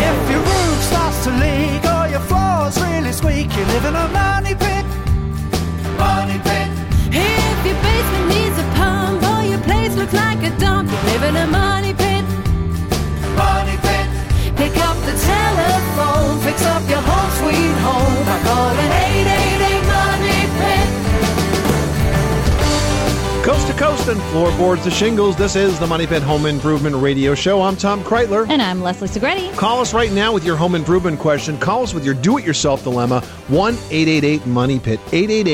If your roof starts to leak or your floor's really squeaky, you live in a money pit. Money pit. If your basement needs a pump or your place looks like a dump, you live in a money pit. Money pit. Pick up the telephone, fix up your home sweet home by calling 888-MONEYPIT. Coast to coast and floorboards to shingles, this is the Money Pit Home Improvement Radio Show. I'm Tom Kraeutler. And I'm Leslie Segrete. Call us right now with your home improvement question. Call us with your do-it-yourself dilemma, 1-888-MONEYPIT,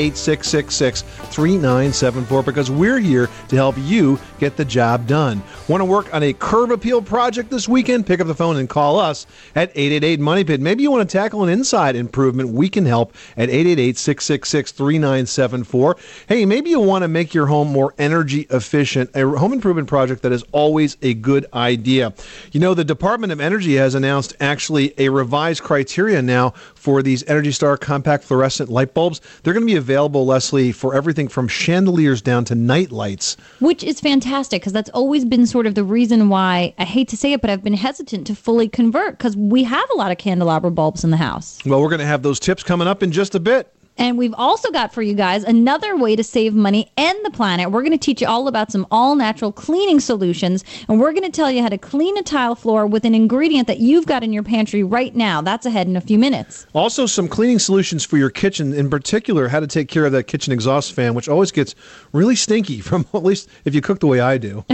888-666-3974, because we're here to help you get the job done. Want to work on a curb appeal project this weekend? Pick up the phone and call us at 888-MONEYPIT. Maybe you want to tackle an inside improvement. We can help at 888-666-3974. Hey, maybe you want to make your home more energy efficient, a home improvement project that is always a good idea. You know, the Department of Energy has announced actually a revised criteria now for these Energy Star compact fluorescent light bulbs. They're going to be available, Leslie, for everything from chandeliers down to night lights. Which is fantastic, because that's always been sort of the reason why, I hate to say it, but I've been hesitant to fully convert, because we have a lot of candelabra bulbs in the house. Well, we're going to have those tips coming up in just a bit. And we've also got for you guys another way to save money and the planet. We're going to teach you all about some all-natural cleaning solutions, and we're going to tell you how to clean a tile floor with an ingredient that you've got in your pantry right now. That's ahead in a few minutes. Also, some cleaning solutions for your kitchen, in particular, how to take care of that kitchen exhaust fan, which always gets really stinky, from at least if you cook the way I do.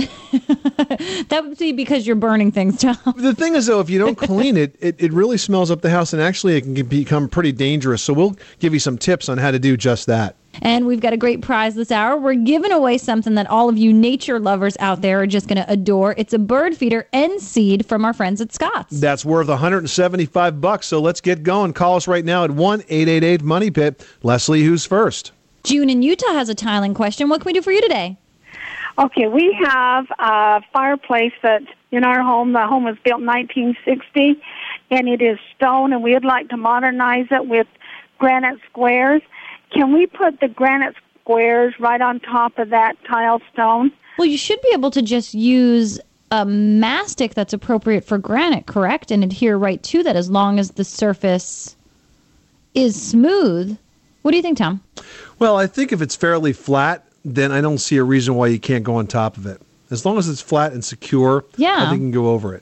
That would be because you're burning things, Tom. The thing is, though, if you don't clean it, it really smells up the house, and actually it can become pretty dangerous. So we'll give you some tips on how to do just that. And we've got a great prize this hour. We're giving away something that all of you nature lovers out there are just going to adore. It's a bird feeder and seed from our friends at Scott's. That's worth $175, so let's get going. Call us right now at 1-888-MONEYPIT. Leslie, who's first? June in Utah has a tiling question. What can we do for you today? Okay, we have a fireplace that's in our home. The home was built in 1960, and it is stone, and we'd like to modernize it with granite squares. Can we put the granite squares right on top of that tile stone? Well, you should be able to just use a mastic that's appropriate for granite, correct? And adhere right to that as long as the surface is smooth. What do you think, Tom? Well, I think if it's fairly flat, then I don't see a reason why you can't go on top of it. As long as it's flat and secure, yeah. I think you can go over it.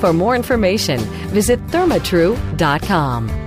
For more information, visit ThermaTru.com.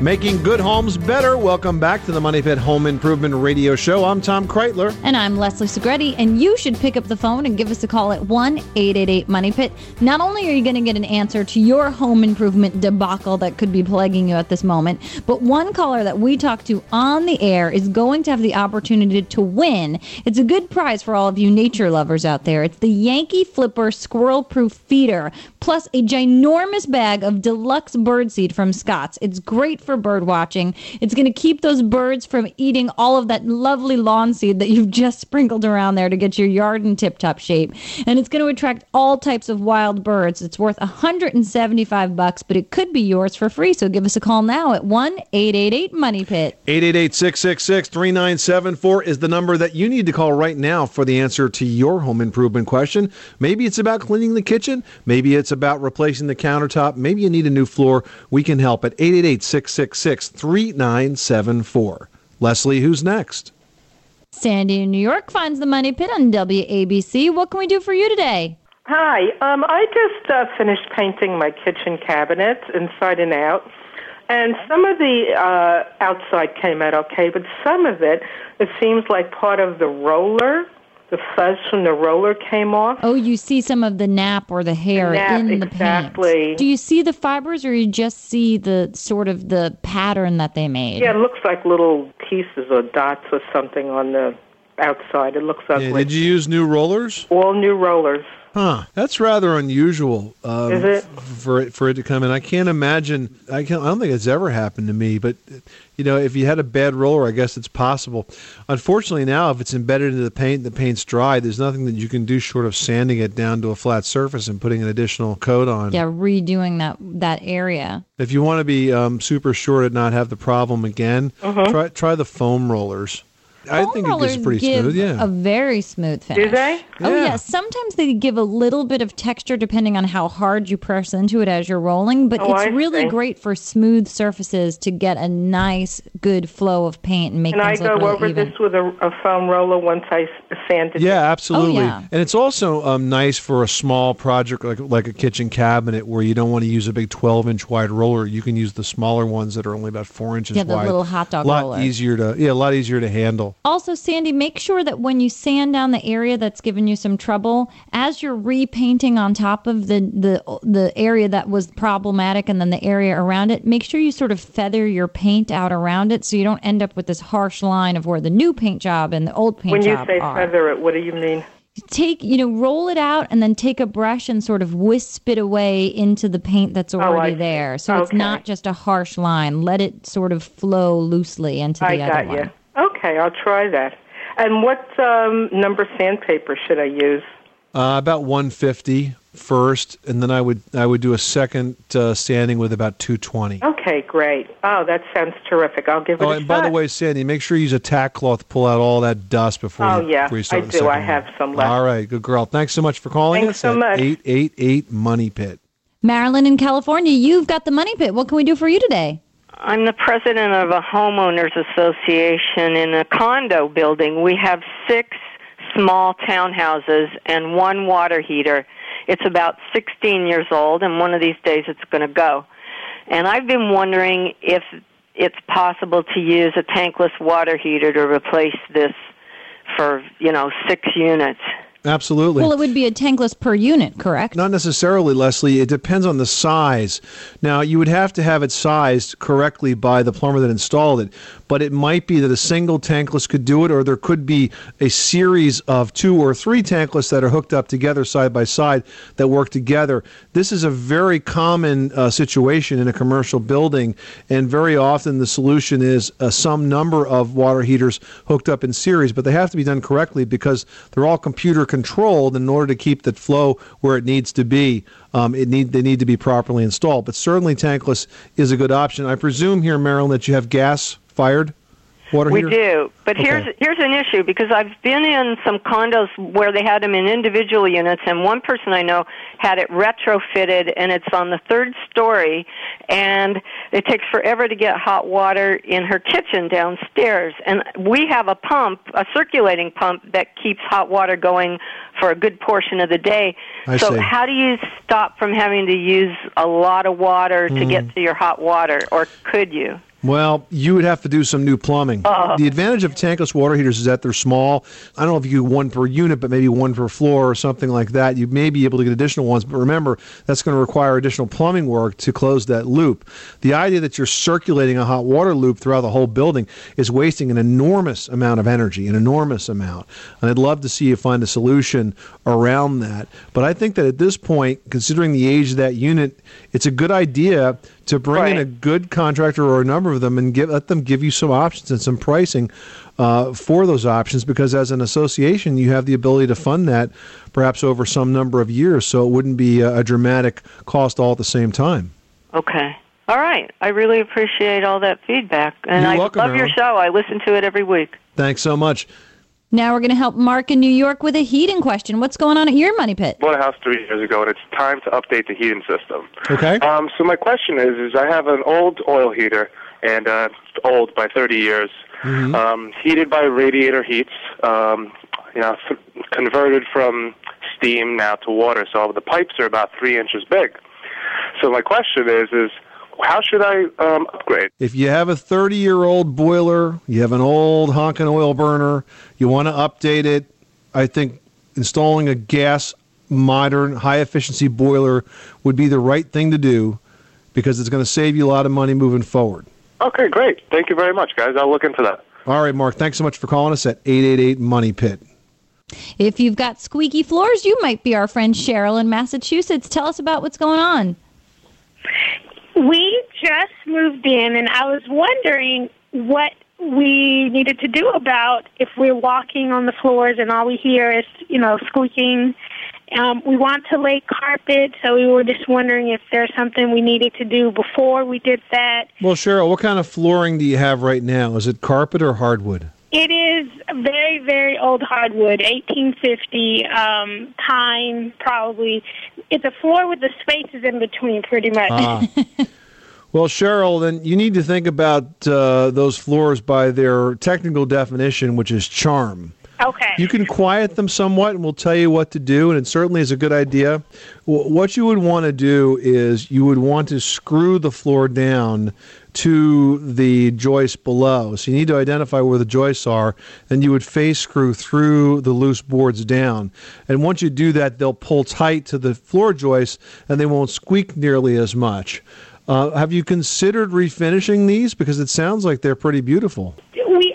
Making good homes better. Welcome back to the Money Pit Home Improvement Radio Show. I'm Tom Kraeutler. And I'm Leslie Segrete. And you should pick up the phone and give us a call at 1-888-MONEY-PIT. Not only are you going to get an answer to your home improvement debacle that could be plaguing you at this moment, but one caller that we talked to on the air is going to have the opportunity to win. It's a good prize for all of you nature lovers out there. It's the Yankee Flipper squirrel-proof feeder, plus a ginormous bag of deluxe birdseed from Scott's. It's great for bird watching. It's going to keep those birds from eating all of that lovely lawn seed that you've just sprinkled around there to get your yard in tip-top shape. And it's going to attract all types of wild birds. It's worth $175, but it could be yours for free. So give us a call now at 1-888-MONEY-PIT. 888-666-3974 is the number that you need to call right now for the answer to your home improvement question. Maybe it's about cleaning the kitchen. Maybe it's about replacing the countertop. Maybe you need a new floor. We can help at 888-666-3974. Leslie, who's next? Sandy in New York finds the Money Pit on WABC. What can we do for you today? Hi. I just finished painting my kitchen cabinets inside and out. And some of the outside came out okay, but some of it seems like part of the roller, the fuzz from the roller came off. Oh, you see some of the nap or the hair in the exactly. Paint. Do you see the fibers, or you just see the sort of the pattern that they made? Yeah, it looks like little pieces or dots or something on the outside. It looks ugly. Yeah, did you use new rollers? All new rollers. Huh. That's rather unusual. Is it? For it to come in. I can't imagine. I don't think it's ever happened to me, but you know, if you had a bad roller, I guess it's possible. Unfortunately now, if it's embedded into the paint's dry, there's nothing that you can do short of sanding it down to a flat surface and putting an additional coat on. Yeah, redoing that area. If you want to be super sure to not have the problem again, try the foam rollers. I think it gets pretty smooth, yeah. A very smooth finish. Do they? Oh, yeah. Sometimes they give a little bit of texture depending on how hard you press into it as you're rolling, but it's really great for smooth surfaces to get a nice, good flow of paint and make things look really even. Can I go over this with a foam roller once I sand it? Yeah, absolutely. Oh, yeah. And it's also nice for a small project like a kitchen cabinet where you don't want to use a big 12-inch wide roller. You can use the smaller ones that are only about 4 inches wide. Yeah, the little hot dog roller. A lot easier to handle. Also, Sandy, make sure that when you sand down the area that's given you some trouble, as you're repainting on top of the area that was problematic and then the area around it, make sure you sort of feather your paint out around it so you don't end up with this harsh line of where the new paint job and the old paint job are. When you say feather it, what do you mean? Take, roll it out and then take a brush and sort of wisp it away into the paint that's already there. So it's not just a harsh line. Let it sort of flow loosely into the other one. Okay, I'll try that. And what number sandpaper should I use? About 150 first, and then I would do a second sanding with about 220. Okay, great. Oh, that sounds terrific. I'll give it a shot. By the way, Sandy, make sure you use a tack cloth to pull out all that dust before you start the second one. I have some left. All right, good girl. Thanks so much for calling us. Thanks so much. 888-MONEY-PIT. Marilyn in California, you've got the Money Pit. What can we do for you today? I'm the president of a homeowners association in a condo building. We have 6 small townhouses and 1 water heater. It's about 16 years old, and one of these days it's going to go. And I've been wondering if it's possible to use a tankless water heater to replace this for, 6 units. Absolutely. Well, it would be a tankless per unit, correct? Not necessarily, Leslie. It depends on the size. Now, you would have to have it sized correctly by the plumber that installed it, but it might be that a single tankless could do it, or there could be a series of 2 or 3 tankless that are hooked up together side by side that work together. This is a very common situation in a commercial building, and very often the solution is some number of water heaters hooked up in series, but they have to be done correctly because they're all computer controlled in order to keep the flow where it needs to be. They need to be properly installed. But certainly tankless is a good option. I presume here, Marilyn, that you have gas-fired water heater? We do. But okay. Here's an issue, because I've been in some condos where they had them in individual units, and one person I know had it retrofitted, and it's on the 3rd story, and it takes forever to get hot water in her kitchen downstairs. And we have a pump, a circulating pump, that keeps hot water going for a good portion of the day. So how do you stop from having to use a lot of water to get to your hot water, or could you? Well, you would have to do some new plumbing. The advantage of tankless water heaters is that they're small. I don't know if you do 1 per unit, but maybe 1 per floor or something like that. You may be able to get additional ones, but remember, that's going to require additional plumbing work to close that loop. The idea that you're circulating a hot water loop throughout the whole building is wasting an enormous amount of energy, an enormous amount. And I'd love to see you find a solution around that. But I think that at this point, considering the age of that unit, it's a good idea to bring in a good contractor or a number of them and let them give you some options and some pricing for those options, because as an association, you have the ability to fund that perhaps over some number of years, so it wouldn't be a dramatic cost all at the same time. Okay. All right. I really appreciate all that feedback. And I love your show. I listen to it every week. Thanks so much. Now we're going to help Mark in New York with a heating question. What's going on at your Money Pit? Bought a house 3 years ago, and it's time to update the heating system. Okay. So my question is I have an old oil heater, and old by 30 years, heated by radiator heats, converted from steam now to water. So the pipes are about 3 inches big. So my question is how should I upgrade? If you have a 30-year-old boiler, you have an old honking oil burner, you want to update it, I think installing a gas modern high-efficiency boiler would be the right thing to do, because it's going to save you a lot of money moving forward. Okay, great. Thank you very much, guys. I'll look into that. All right, Mark. Thanks so much for calling us at 888-MONEY-PIT. If you've got squeaky floors, you might be our friend Cheryl in Massachusetts. Tell us about what's going on. We just moved in, and I was wondering what we needed to do about if we're walking on the floors and all we hear is, squeaking. We want to lay carpet, so we were just wondering if there's something we needed to do before we did that. Well, Cheryl, what kind of flooring do you have right now? Is it carpet or hardwood? It is very, very old hardwood, 1850, pine probably. It's a floor with the spaces in between, pretty much. Well, Cheryl, then you need to think about those floors by their technical definition, which is charm. Okay. You can quiet them somewhat, and we'll tell you what to do, and it certainly is a good idea. What you would want to do is you would want to screw the floor down to the joists below. So you need to identify where the joists are, and you would face screw through the loose boards down. And once you do that, they'll pull tight to the floor joists, and they won't squeak nearly as much. Have you considered refinishing these? Because it sounds like they're pretty beautiful. We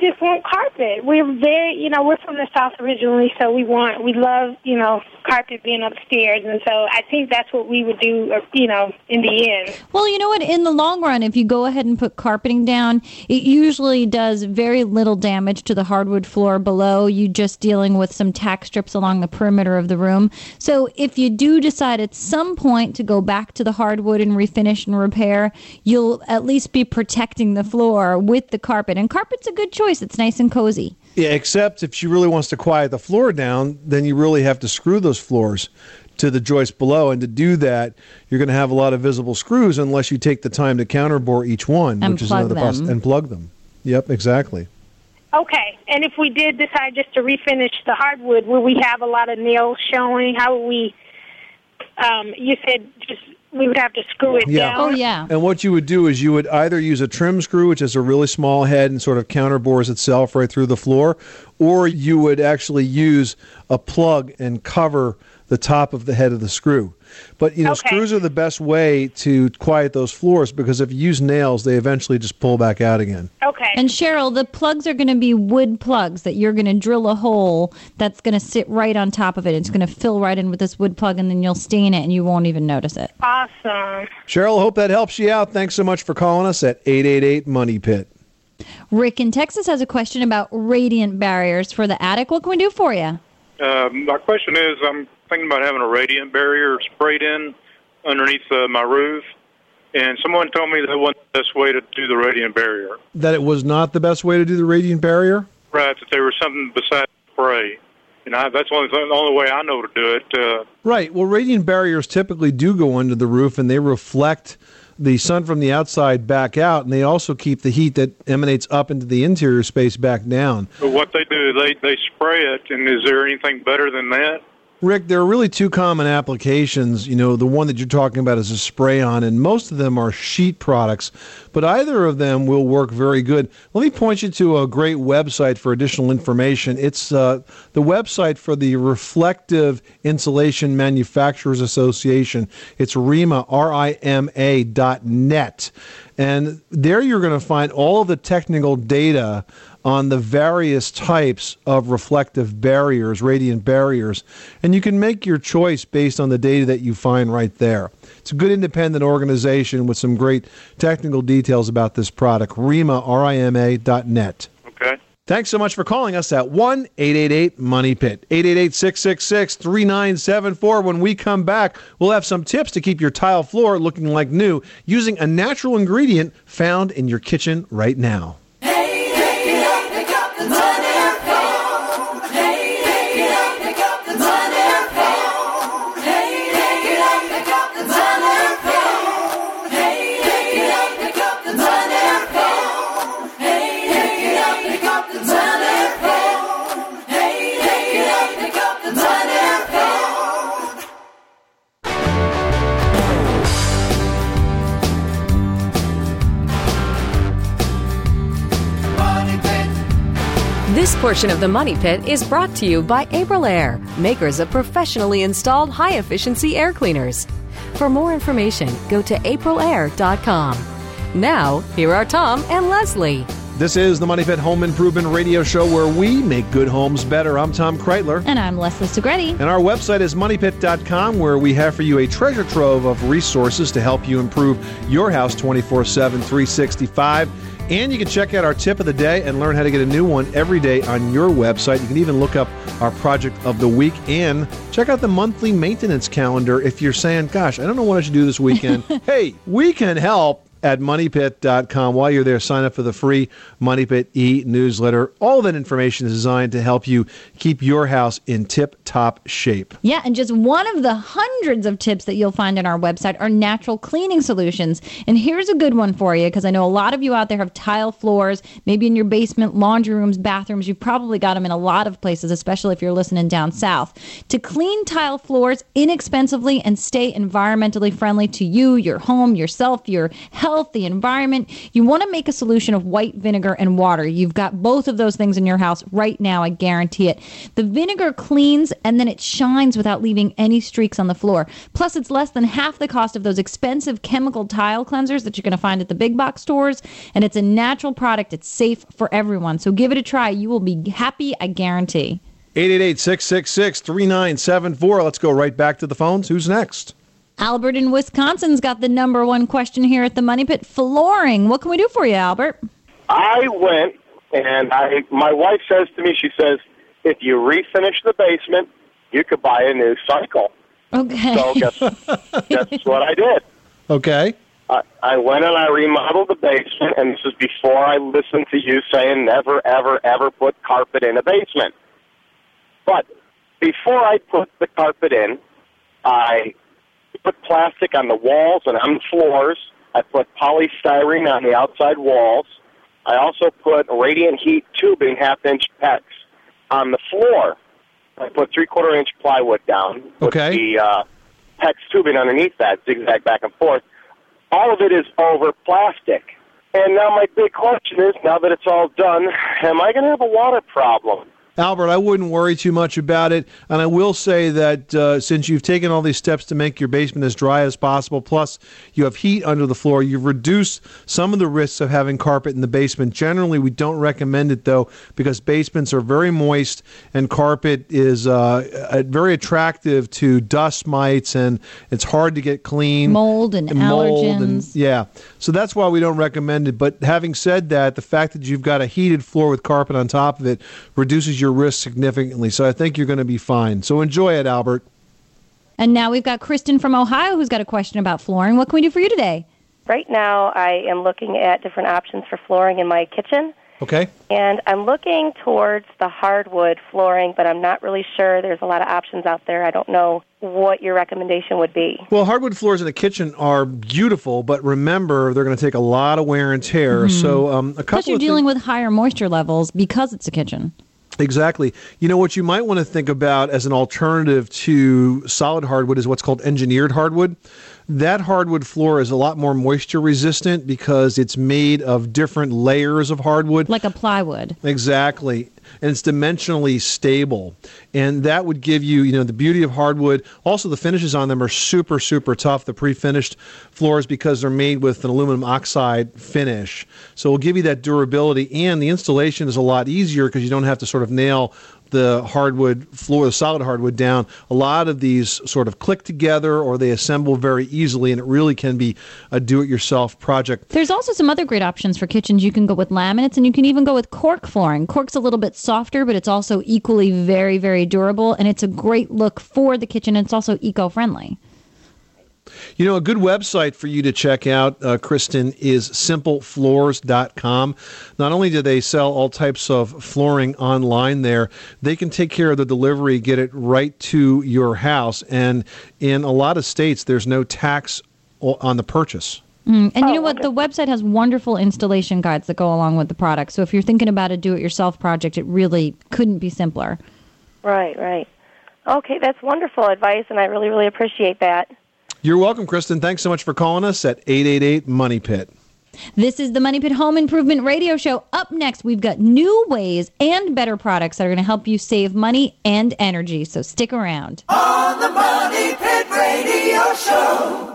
just want carpet. We're very, we're from the South originally, so we love, carpet being upstairs, and so I think that's what we would do, in the end. Well, you know what? In the long run, if you go ahead and put carpeting down, it usually does very little damage to the hardwood floor below. You're just dealing with some tack strips along the perimeter of the room. So if you do decide at some point to go back to the hardwood and refinish and repair, you'll at least be protecting the floor with the carpet. And carpet's a good choice. It's nice and cozy. Yeah, except if she really wants to quiet the floor down, then you really have to screw those floors to the joist below, and to do that, you're going to have a lot of visible screws unless you take the time to counterbore each one, and which is another process, and plug them. Yep, exactly. Okay, and if we did decide just to refinish the hardwood, would we have a lot of nails showing? How would we? You said just we would have to screw it down. Oh, yeah. And what you would do is you would either use a trim screw, which is a really small head and sort of counterbores itself right through the floor, or you would actually use a plug and cover the top of the head of the screw. But, you know, screws are the best way to quiet those floors, because if you use nails, they eventually just pull back out again. Okay. And Cheryl, the plugs are going to be wood plugs that you're going to drill a hole that's going to sit right on top of it. It's going to fill right in with this wood plug, and then you'll stain it and you won't even notice it. Awesome. Cheryl, hope that helps you out. Thanks so much for calling us at 888-MONEY-PIT. Rick in Texas has a question about radiant barriers for the attic. What can we do for you? My question is, I'm thinking about having a radiant barrier sprayed in underneath my roof, and someone told me that wasn't the best way to do the radiant barrier. That it was not the best way to do the radiant barrier? Right, that there was something besides spray. And that's the only way I know to do it. Right. Well, radiant barriers typically do go under the roof, and they reflect the sun from the outside back out, and they also keep the heat that emanates up into the interior space back down. But what they do, they spray it, and is there anything better than that? Rick, there are really two common applications. You know, the one that you're talking about is a spray-on, and most of them are sheet products, but either of them will work very good. Let me point you to a great website for additional information. It's the website for the Reflective Insulation Manufacturers Association. It's RIMA, RIMA.net. And there you're going to find all of the technical data on the various types of reflective barriers, radiant barriers, and you can make your choice based on the data that you find right there. It's a good independent organization with some great technical details about this product, RIMA, RIMA.net. Okay. Thanks so much for calling us at 1-888-MONEY-PIT, 888-666-3974. When we come back, we'll have some tips to keep your tile floor looking like new using a natural ingredient found in your kitchen right now. This portion of the Money Pit is brought to you by Aprilaire, makers of professionally installed high-efficiency air cleaners. For more information, go to Aprilaire.com. Now, here are Tom and Leslie. This is the Money Pit Home Improvement Radio Show, where we make good homes better. I'm Tom Kraeutler. And I'm Leslie Segrete. And our website is moneypit.com, where we have for you a treasure trove of resources to help you improve your house 24/7, 365. And you can check out our tip of the day and learn how to get a new one every day on your website. You can even look up our project of the week and check out the monthly maintenance calendar if you're saying, gosh, I don't know what I should do this weekend. Hey, we can help at moneypit.com. While you're there, sign up for the free Money Pit e-newsletter. All that information is designed to help you keep your house in tip-top shape. Yeah, and just one of the hundreds of tips that you'll find on our website are natural cleaning solutions. And here's a good one for you, because I know a lot of you out there have tile floors, maybe in your basement, laundry rooms, bathrooms. You've probably got them in a lot of places, especially if you're listening down south. To clean tile floors inexpensively and stay environmentally friendly to you, your home, yourself, your health, the environment, you want to make a solution of white vinegar and water. You've got both of those things in your house right now, I guarantee it. The vinegar cleans and then it shines without leaving any streaks on the floor. Plus, it's less than half the cost of those expensive chemical tile cleansers that you're going to find at the big box stores, and it's a natural product. It's safe for everyone. So give it a try. You will be happy, I guarantee. 888-666-3974. Let's go right back to the phones. Who's next? Albert in Wisconsin's got the number one question here at the Money Pit. Flooring. What can we do for you, Albert? I went, and my wife says to me, she says, if you refinish the basement, you could buy a new cycle. Okay. So guess what I did. Okay. I went and I remodeled the basement, and this is before I listened to you saying never, ever, ever put carpet in a basement. But before I put the carpet in, I put plastic on the walls and on the floors. I put polystyrene on the outside walls. I also put radiant heat tubing, half-inch PEX, on the floor. I put three-quarter-inch plywood down with the PEX tubing underneath that, zigzag back and forth. All of it is over plastic. And now my big question is, now that it's all done, am I going to have a water problem? Albert, I wouldn't worry too much about it, and I will say that since you've taken all these steps to make your basement as dry as possible, plus you have heat under the floor, you've reduced some of the risks of having carpet in the basement. Generally, we don't recommend it, though, because basements are very moist, and carpet is very attractive to dust mites, and it's hard to get clean. Mold and allergens. So that's why we don't recommend it. But having said that, the fact that you've got a heated floor with carpet on top of it reduces your risk significantly, so I think you're going to be fine. So enjoy it, Albert. And now we've got Kristen from Ohio who's got a question about flooring. What can we do for you today? Right now I am looking at different options for flooring in my kitchen. Okay. And I'm looking towards the hardwood flooring, but I'm not really sure. There's a lot of options out there. I don't know what your recommendation would be. Well, hardwood floors in the kitchen are beautiful, but remember, they're going to take a lot of wear and tear. Mm-hmm. So a couple of dealing with higher moisture levels because it's a kitchen. Exactly. You know, what you might want to think about as an alternative to solid hardwood is what's called engineered hardwood. That hardwood floor is a lot more moisture resistant because it's made of different layers of hardwood. Like a plywood. Exactly. And it's dimensionally stable. And that would give you, you know, the beauty of hardwood. Also, the finishes on them are super, super tough, the pre-finished floors, because they're made with an aluminum oxide finish. So it'll give you that durability, and the installation is a lot easier because you don't have to sort of nail the hardwood floor, the solid hardwood down. A lot of these sort of click together or they assemble very easily, and it really can be a do-it-yourself project. There's also some other great options for kitchens. You can go with laminates, and you can even go with cork flooring. Cork's a little bit softer, but it's also equally very, very durable, and it's a great look for the kitchen, and it's also eco-friendly. You know, a good website for you to check out, Kristen, is simplefloors.com. Not only do they sell all types of flooring online there, they can take care of the delivery, get it right to your house. And in a lot of states, there's no tax on the purchase. And you know what? The website has wonderful installation guides that go along with the product. So if you're thinking about a do-it-yourself project, it really couldn't be simpler. Right, right. Okay, that's wonderful advice, and I really, really appreciate that. You're welcome, Kristen. Thanks so much for calling us at 888-MONEY-PIT. This is the Money Pit Home Improvement Radio Show. Up next, we've got new ways and better products that are going to help you save money and energy. So stick around. On the Money Pit Radio Show.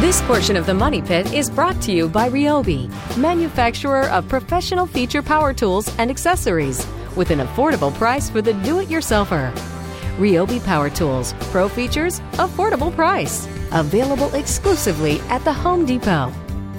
This portion of the Money Pit is brought to you by RYOBI, manufacturer of professional feature power tools and accessories, with an affordable price for the do-it-yourselfer. RYOBI Power Tools, pro features, affordable price. Available exclusively at the Home Depot.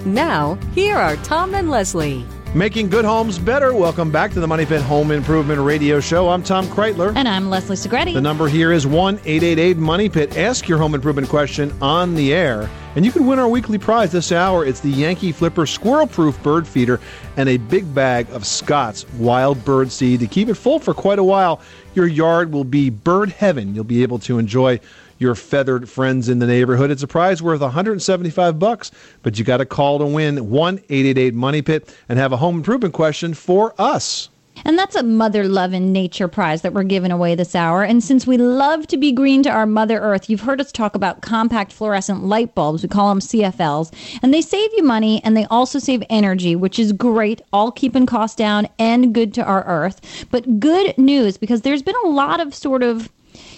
Now, here are Tom and Leslie. Making good homes better. Welcome back to the Money Pit Home Improvement Radio Show. I'm Tom Kraeutler. And I'm Leslie Segrete. The number here is 1-888-MONEY-PIT. Ask your home improvement question on the air, and you can win our weekly prize this hour. It's the Yankee Flipper squirrel-proof bird feeder and a big bag of Scott's wild bird seed. To keep it full for quite a while, your yard will be bird heaven. You'll be able to enjoy your feathered friends in the neighborhood. It's a prize worth $175, but you got to call to win 1-888-MONEY-PIT and have a home improvement question for us. And that's a mother-loving nature prize that we're giving away this hour. And since we love to be green to our Mother Earth, you've heard us talk about compact fluorescent light bulbs. We call them CFLs. And they save you money, and they also save energy, which is great, all keeping costs down and good to our Earth. But good news, because there's been a lot of sort of,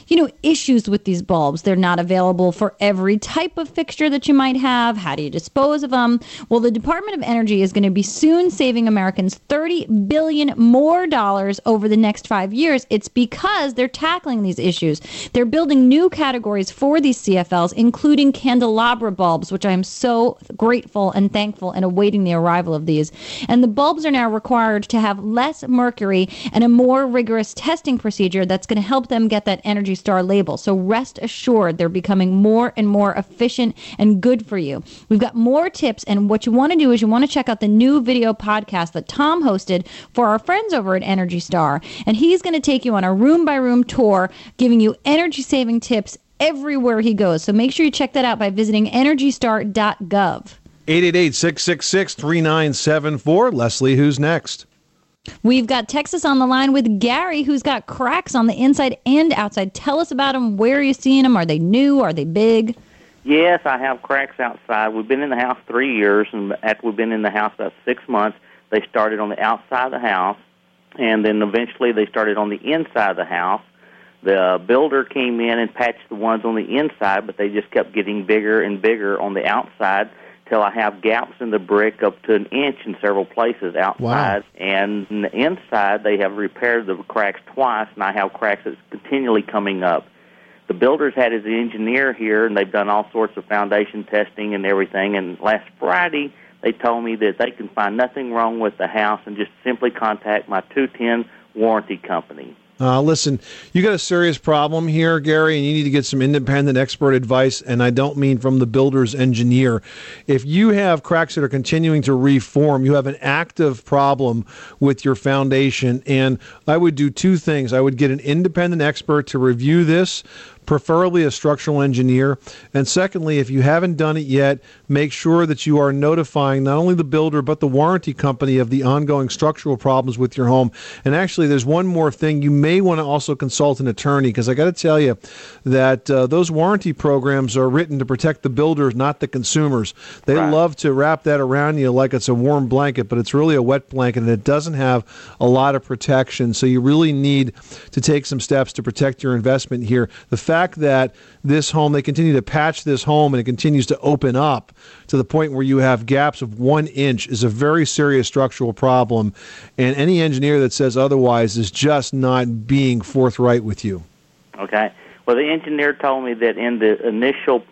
you know, issues with these bulbs. They're not available for every type of fixture that you might have. How do you dispose of them? Well, the Department of Energy is going to be soon saving Americans $30 billion more over the next 5 years. It's because they're tackling these issues. They're building new categories for these CFLs, including candelabra bulbs, which I am so grateful and thankful and awaiting the arrival of these. And the bulbs are now required to have less mercury and a more rigorous testing procedure that's going to help them get that energy Star label. So rest assured, they're becoming more and more efficient and good for you. We've got more tips, and what you want to do is you want to check out the new video podcast that Tom hosted for our friends over at Energy Star. And he's going to take you on a room-by-room tour, giving you energy-saving tips everywhere he goes. So make sure you check that out by visiting energystar.gov. 888-666-3974. Leslie, who's next? We've got Texas on the line with Gary, who's got cracks on the inside and outside. Tell us about them. Where are you seeing them? Are they new? Are they big? Yes, I have cracks outside. We've been in the house 3 years, and after we've been in the house about 6 months, they started on the outside of the house, and then eventually they started on the inside of the house. The builder came in and patched the ones on the inside, but they just kept getting bigger and bigger on the outside till I have gaps in the brick up to an inch in several places outside. Wow. And in the inside, they have repaired the cracks twice, and I have cracks that's continually coming up. The builder's had his engineer here, and they've done all sorts of foundation testing and everything, and last Friday they told me that they can find nothing wrong with the house and just simply contact my 210 warranty company. Listen, you got a serious problem here, Gary, and you need to get some independent expert advice, and I don't mean from the builder's engineer. If you have cracks that are continuing to reform, you have an active problem with your foundation, and I would do two things. I would get an independent expert to review this, preferably a structural engineer. And secondly, if you haven't done it yet, make sure that you are notifying not only the builder but the warranty company of the ongoing structural problems with your home. And actually, there's one more thing. You may want to also consult an attorney, because I got to tell you that those warranty programs are written to protect the builders, not the consumers. They Right. love to wrap that around you like it's a warm blanket, but it's really a wet blanket, and it doesn't have a lot of protection. So you really need to take some steps to protect your investment here. The fact that this home, they continue to patch this home and it continues to open up to the point where you have gaps of 1 inch is a very serious structural problem, and any engineer that says otherwise is just not being forthright with you. Okay. Well, the engineer told me that in the initial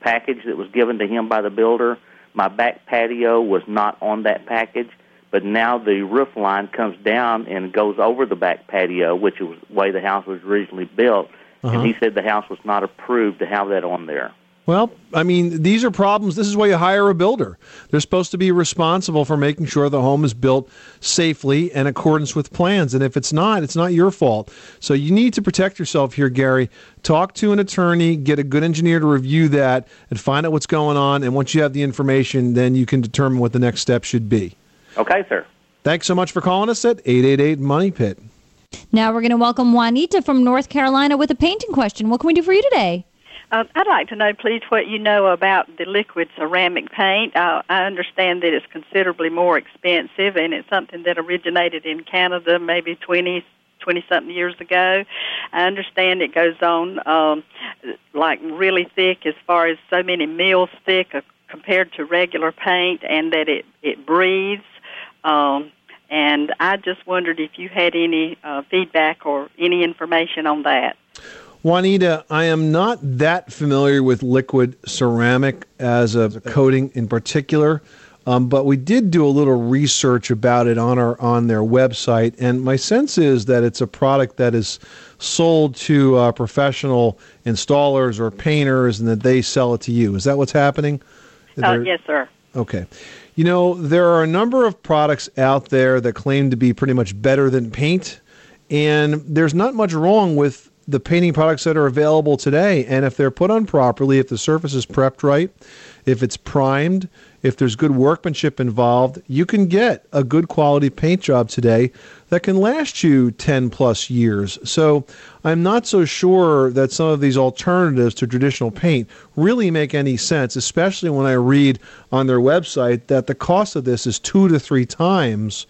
package that was given to him by the builder, my back patio was not on that package, but now the roof line comes down and goes over the back patio, which was the way the house was originally built. Uh-huh. And he said the house was not approved to have that on there. Well, I mean, these are problems. This is why you hire a builder. They're supposed to be responsible for making sure the home is built safely and in accordance with plans. And if it's not, it's not your fault. So you need to protect yourself here, Gary. Talk to an attorney, get a good engineer to review that, and find out what's going on. And once you have the information, then you can determine what the next step should be. Okay, sir. Thanks so much for calling us at 888-MONEY-PIT. Now we're going to welcome Juanita from North Carolina with a painting question. What can we do for you today? I'd like to know, please, what you know about the liquid ceramic paint. I understand that it's considerably more expensive, and it's something that originated in Canada maybe 20-something years ago. I understand it goes on like really thick, as far as so many mils thick compared to regular paint, and that it breathes. And I just wondered if you had any feedback or any information on that. Juanita, I am not that familiar with liquid ceramic as a coating in particular, but we did do a little research about it on their website, and my sense is that it's a product that is sold to professional installers or painters, and that they sell it to you. Is that what's happening? Yes, sir. Okay. You know, there are a number of products out there that claim to be pretty much better than paint, and there's not much wrong with the painting products that are available today. And if they're put on properly, if the surface is prepped right, if it's primed, if there's good workmanship involved, you can get a good quality paint job today that can last you 10 plus years. So I'm not so sure that some of these alternatives to traditional paint really make any sense, especially when I read on their website that the cost of this is 2 to 3 times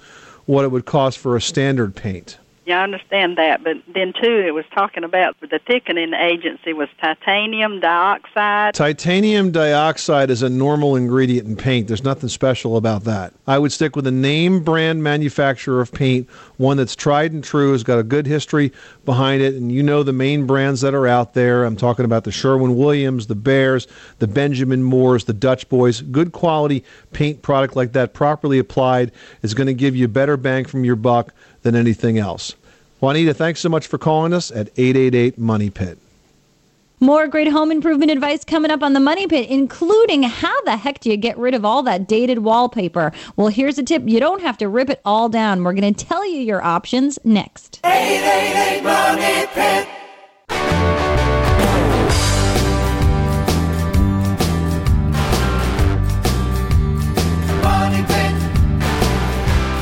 what it would cost for a standard paint. Yeah, I understand that, but then, too, it was talking about the thickening agency was titanium dioxide. Titanium dioxide is a normal ingredient in paint. There's nothing special about that. I would stick with a name brand manufacturer of paint, one that's tried and true, has got a good history behind it, and you know the main brands that are out there. I'm talking about the Sherwin-Williams, the Bears, the Benjamin Moores, the Dutch Boys. Good quality paint product like that, properly applied, is going to give you better bang from your buck than anything else. Juanita, thanks so much for calling us at 888-MONEY-PIT. More great home improvement advice coming up on The Money Pit, including how the heck do you get rid of all that dated wallpaper? Well, here's a tip. You don't have to rip it all down. We're going to tell you your options next. 888 Money Pit.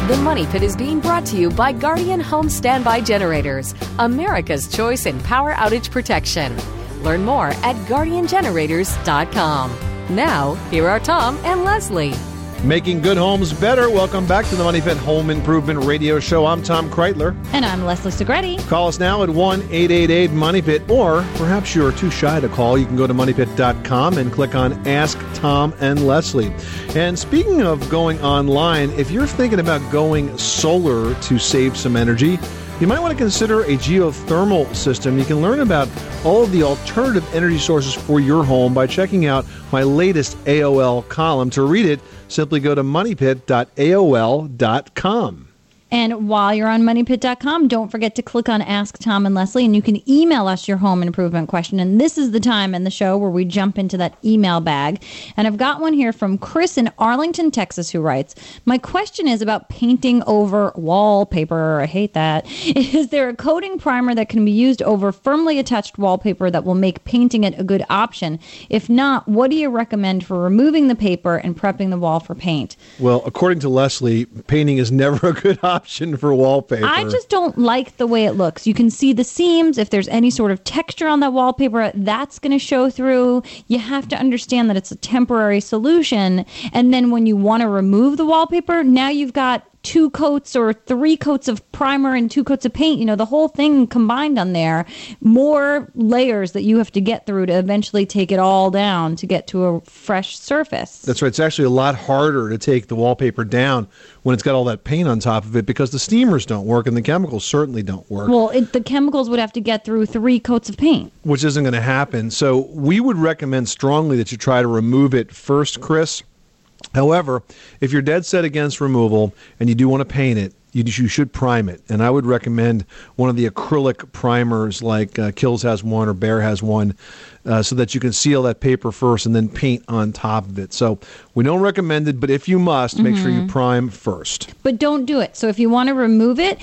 The Money Pit is being brought to you by Guardian Home Standby Generators, America's choice in power outage protection. Learn more at GuardianGenerators.com. Now, here are Tom and Leslie. Making good homes better. Welcome back to the Money Pit Home Improvement Radio Show. I'm Tom Kraeutler. And I'm Leslie Segrete. Call us now at 1-888-MONEYPIT, or perhaps you're too shy to call. You can go to moneypit.com and click on Ask Tom and Leslie. And speaking of going online, if you're thinking about going solar to save some energy, you might want to consider a geothermal system. You can learn about all of the alternative energy sources for your home by checking out my latest AOL column. To read it, simply go to moneypit.aol.com. And while you're on moneypit.com, don't forget to click on Ask Tom and Leslie, and you can email us your home improvement question. And this is the time in the show where we jump into that email bag. And I've got one here from Chris in Arlington, Texas, who writes, my question is about painting over wallpaper. I hate that. Is there a coating primer that can be used over firmly attached wallpaper that will make painting it a good option? If not, what do you recommend for removing the paper and prepping the wall for paint? Well, according to Leslie, painting is never a good option for wallpaper. I just don't like the way it looks. You can see the seams. If there's any sort of texture on that wallpaper, that's going to show through. You have to understand that it's a temporary solution. And then when you want to remove the wallpaper, now you've got 2 coats or 3 coats of primer and 2 coats of paint, you know, the whole thing combined on there, more layers that you have to get through to eventually take it all down to get to a fresh surface. That's right. It's actually a lot harder to take the wallpaper down when it's got all that paint on top of it, because the steamers don't work and the chemicals certainly don't work. Well, the chemicals would have to get through 3 coats of paint, which isn't going to happen. So we would recommend strongly that you try to remove it first, Chris. However, if you're dead set against removal and you do want to paint it, you should prime it. And I would recommend one of the acrylic primers like Kills has one or Bear has one, so that you can seal that paper first and then paint on top of it. So we don't recommend it, but if you must, make sure you prime first. But don't do it. So if you want to remove it,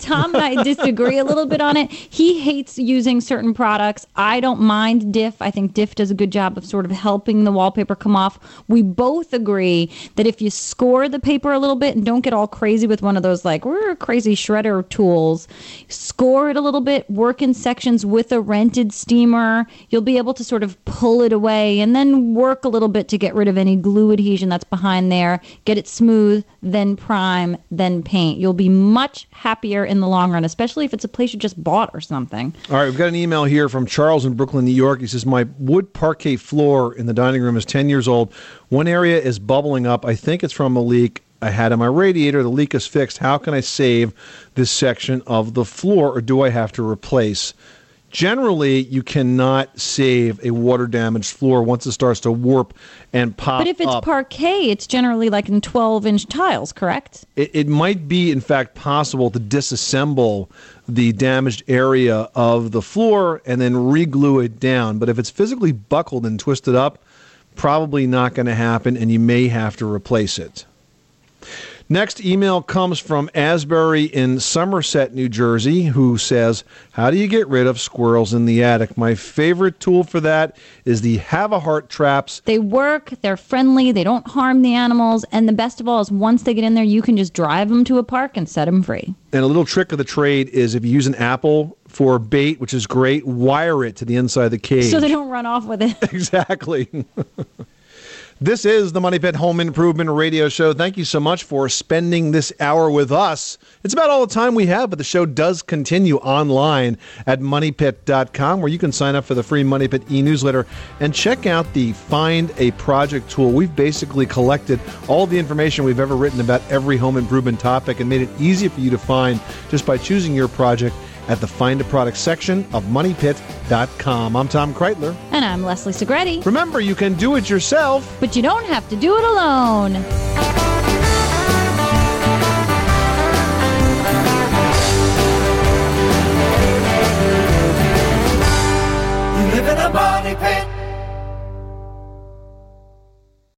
Tom and I disagree a little bit on it. He hates using certain products. I don't mind DIF. I think DIF does a good job of sort of helping the wallpaper come off. We both agree that if you score the paper a little bit and don't get all crazy with one of those like we're crazy shredder tools, score it a little bit, work in sections with a rented steamer. You'll be able to sort of pull it away and then work a little bit to get rid of any glue adhesion that's behind there, get it smooth, then prime, then paint. You'll be much happier in the long run, especially if it's a place you just bought or something. All right, we've got an email here from Charles in Brooklyn, New York. He says, my wood parquet floor in the dining room is 10 years old. One area is bubbling up. I think it's from a leak I had in my radiator. The leak is fixed. How can I save this section of the floor, or do I have to replace? Generally, you cannot save a water-damaged floor once it starts to warp and pop up. But if it's parquet, it's generally like in 12-inch tiles, correct? It might be, in fact, possible to disassemble the damaged area of the floor and then re-glue it down. But if it's physically buckled and twisted up, probably not going to happen, and you may have to replace it. Next email comes from Asbury in Somerset, New Jersey, who says, how do you get rid of squirrels in the attic? My favorite tool for that is the Havahart traps. They work, they're friendly, they don't harm the animals, and the best of all is once they get in there, you can just drive them to a park and set them free. And a little trick of the trade is if you use an apple for bait, which is great, wire it to the inside of the cage so they don't run off with it. Exactly. This is the Money Pit Home Improvement Radio Show. Thank you so much for spending this hour with us. It's about all the time we have, but the show does continue online at moneypit.com, where you can sign up for the free Money Pit e-newsletter and check out the Find a Project tool. We've basically collected all the information we've ever written about every home improvement topic and made it easy for you to find just by choosing your project at the Find a Product section of moneypit.com. I'm Tom Kraeutler. And I'm Leslie Segrete. Remember, you can do it yourself, but you don't have to do it alone.